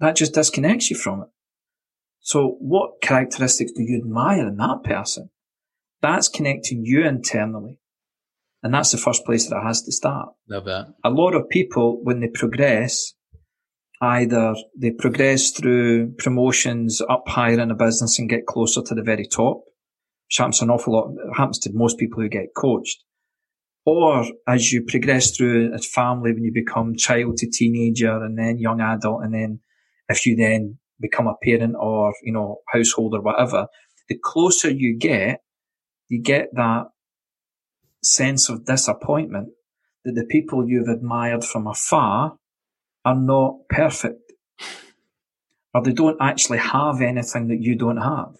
that just disconnects you from it. So what characteristics do you admire in that person? That's connecting you internally. And that's the first place that it has to start. Love that. A lot of people, when they progress, either they progress through promotions up higher in a business and get closer to the very top, which happens an awful lot, it happens to most people who get coached. Or as you progress through a family, when you become child to teenager and then young adult, and then if you then become a parent or, you know, household or whatever, the closer you get that sense of disappointment that the people you've admired from afar are not perfect, or they don't actually have anything that you don't have.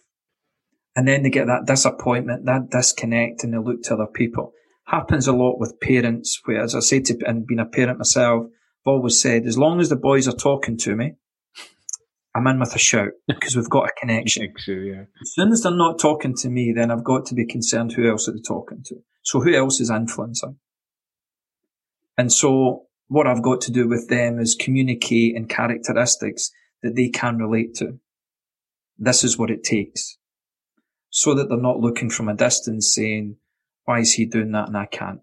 And then they get that disappointment, that disconnect, and they look to other people. Happens a lot with parents, where, as I say, and being a parent myself, I've always said, as long as the boys are talking to me, I'm in with a shout, because we've got a connection. Yeah. As soon as they're not talking to me, then I've got to be concerned who else are they talking to. So who else is influencing? And so what I've got to do with them is communicate in characteristics that they can relate to. This is what it takes. So that they're not looking from a distance saying, why is he doing that and I can't?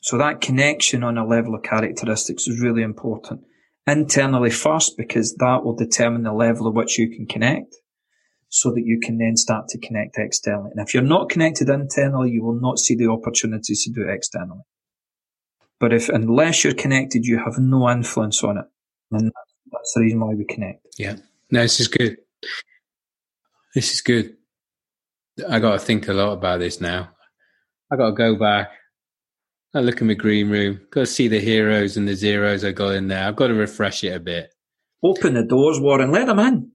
So that connection on a level of characteristics is really important. Internally first, because that will determine the level at which you can connect, so that you can then start to connect externally. And if you're not connected internally, you will not see the opportunities to do it externally. But unless you're connected, you have no influence on it. And that's the reason why we connect. Yeah. No, this is good. This is good. I got to think a lot about this now. I got to go back. I look in my green room, got to see the heroes and the zeros I got in there. I've got to refresh it a bit. Open the doors, Warren. Let them in.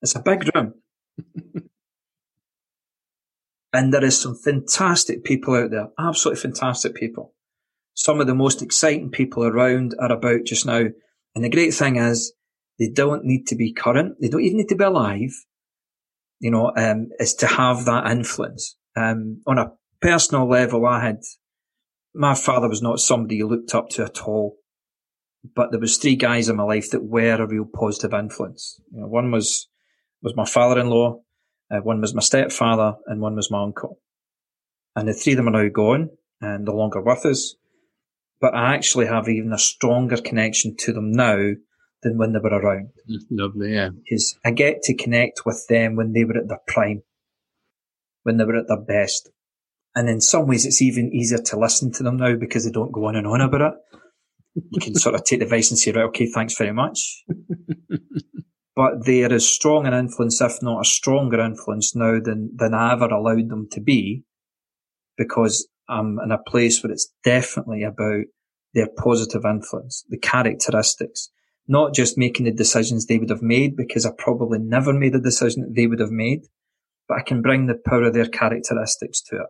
It's a big room. And there is some fantastic people out there, absolutely fantastic people. Some of the most exciting people around are about just now. And the great thing is they don't need to be current. They don't even need to be alive, you know, is to have that influence. On a personal level, my father was not somebody you looked up to at all, but there was three guys in my life that were a real positive influence. You know, one was my father-in-law, one was my stepfather, and one was my uncle. And the three of them are now gone and no longer with us, but I actually have even a stronger connection to them now than when they were around. Lovely, yeah. Because I get to connect with them when they were at their prime, when they were at their best. And in some ways, it's even easier to listen to them now because they don't go on and on about it. You can sort of take the advice and say, right, okay, thanks very much. But they are as strong an influence, if not a stronger influence now than I ever allowed them to be, because I'm in a place where it's definitely about their positive influence, the characteristics, not just making the decisions they would have made, because I probably never made a decision that they would have made, but I can bring the power of their characteristics to it.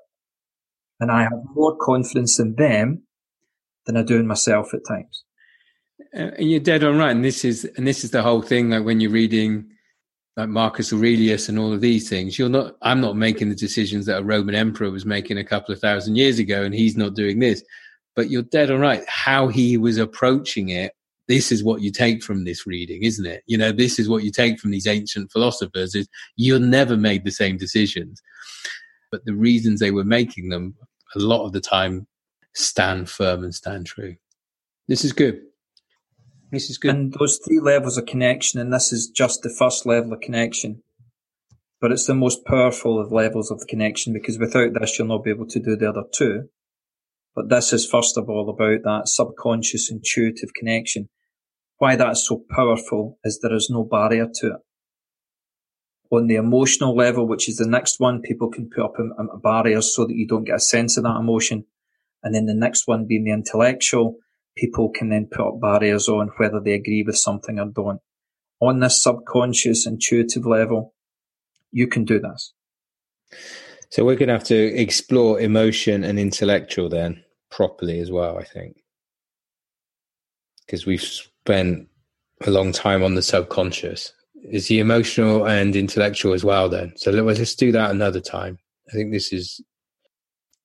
And I have more confidence in them than I do in myself at times. And you're dead on right. And this is the whole thing. Like when you're reading like Marcus Aurelius and all of these things, I'm not making the decisions that a Roman emperor was making a couple of thousand years ago, and he's not doing this. But you're dead on right. How he was approaching it, this is what you take from this reading, isn't it? You know, this is what you take from these ancient philosophers, is you'll never make the same decisions. But the reasons they were making them, a lot of the time, stand firm and stand true. This is good. And those three levels of connection, and this is just the first level of connection, but it's the most powerful of levels of the connection, because without this you'll not be able to do the other two. But this is first of all about that subconscious intuitive connection. Why that's so powerful is there is no barrier to it. On the emotional level, which is the next one, people can put up barriers so that you don't get a sense of that emotion. And then the next one being the intellectual, people can then put up barriers on whether they agree with something or don't. On this subconscious, intuitive level, you can do this. So we're going to have to explore emotion and intellectual then properly as well, I think. Because we've spent a long time on the subconscious. Is the emotional and intellectual as well then? So let's do that another time. I think this is...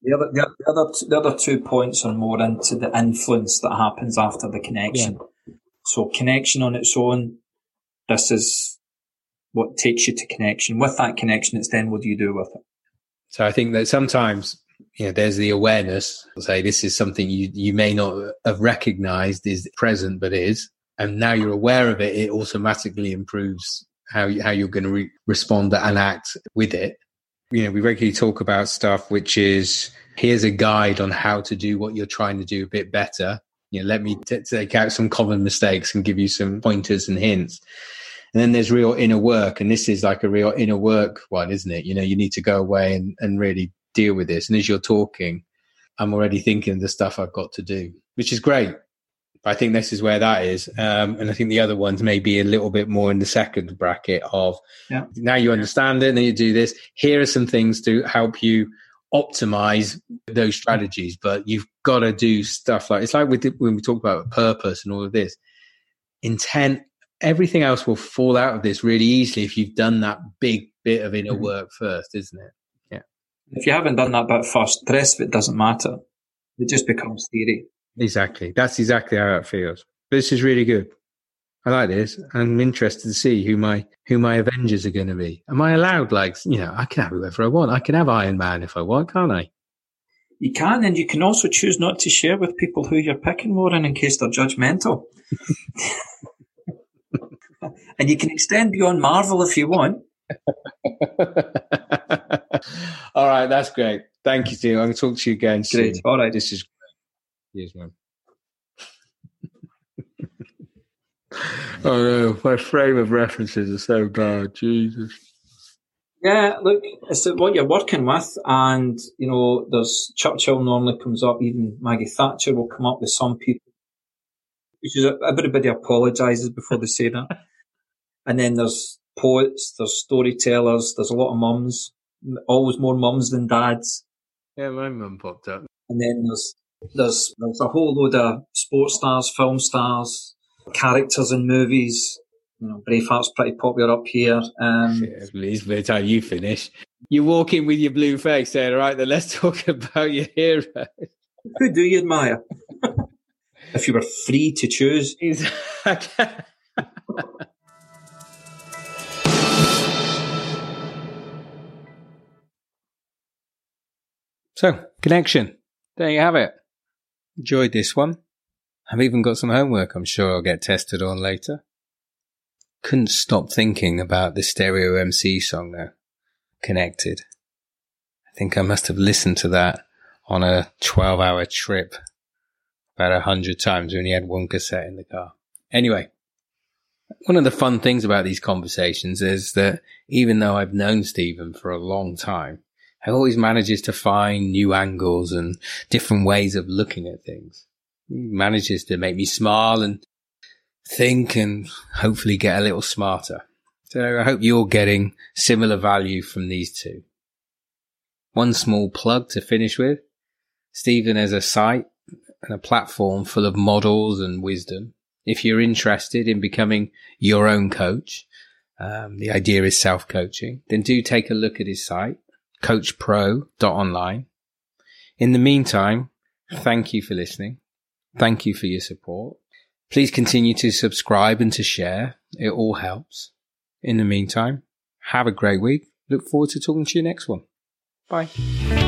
The other 2 points are more into the influence that happens after the connection. Yeah. So connection on its own, this is what takes you to connection. With that connection, it's then what do you do with it? So I think that sometimes, you know, there's the awareness. Say this is something you may not have recognized is present, but is. And now you're aware of it, it automatically improves how you're going to respond and act with it. You know, we regularly talk about stuff which is, here's a guide on how to do what you're trying to do a bit better. You know, let me take out some common mistakes and give you some pointers and hints. And then there's real inner work. And this is like a real inner work one, isn't it? You know, you need to go away and really deal with this. And as you're talking, I'm already thinking of the stuff I've got to do, which is great. I think this is where that is. And I think the other ones may be a little bit more in the second bracket of now you understand it and then you do this. Here are some things to help you optimize those strategies, but you've got to do stuff like, it's like when we talk about purpose and all of this, intent, everything else will fall out of this really easily if you've done that big bit of inner work first, isn't it? Yeah. If you haven't done that bit first, the rest of it doesn't matter. It just becomes theory. Exactly. That's exactly how it feels. This is really good. I like this. I'm interested to see who my Avengers are going to be. Am I allowed? Like, you know, I can have whoever I want. I can have Iron Man if I want, can't I? You can, and you can also choose not to share with people who you're picking, Warren, in case they're judgmental. And you can extend beyond Marvel if you want. All right, that's great. Thank you, Steve. I'm going to talk to you again soon. Great. All right. This is great. Yes, man. Oh no, my frame of references are so bad. Jesus. Yeah, look, it's what you're working with, and you know, there's Churchill normally comes up. Even Maggie Thatcher will come up with some people, which is everybody apologises before they say that. And then there's poets, there's storytellers, there's a lot of mums. Always more mums than dads. Yeah, my mum popped up. And then there's a whole load of sports stars, film stars, characters in movies. You know, Braveheart's pretty popular up here. Please, by the time you finish, you walk in with your blue face saying, all right, then let's talk about your heroes. Who do you admire? If you were free to choose. Exactly. So, connection. There you have it. Enjoyed this one. I've even got some homework I'm sure I'll get tested on later. Couldn't stop thinking about the Stereo MC song though. Connected. I think I must have listened to that on a 12-hour trip about 100 times. We only had one cassette in the car. Anyway, one of the fun things about these conversations is that even though I've known Stephen for a long time, I always manages to find new angles and different ways of looking at things. He manages to make me smile and think and hopefully get a little smarter. So I hope you're getting similar value from these two. One small plug to finish with. Stephen has a site and a platform full of models and wisdom. If you're interested in becoming your own coach, the idea is self-coaching, then do take a look at his site. CoachPro.online. In the meantime, thank you for listening. Thank you for your support. Please continue to subscribe and to share. It all helps. In the meantime, have a great week. Look forward to talking to you next one. Bye.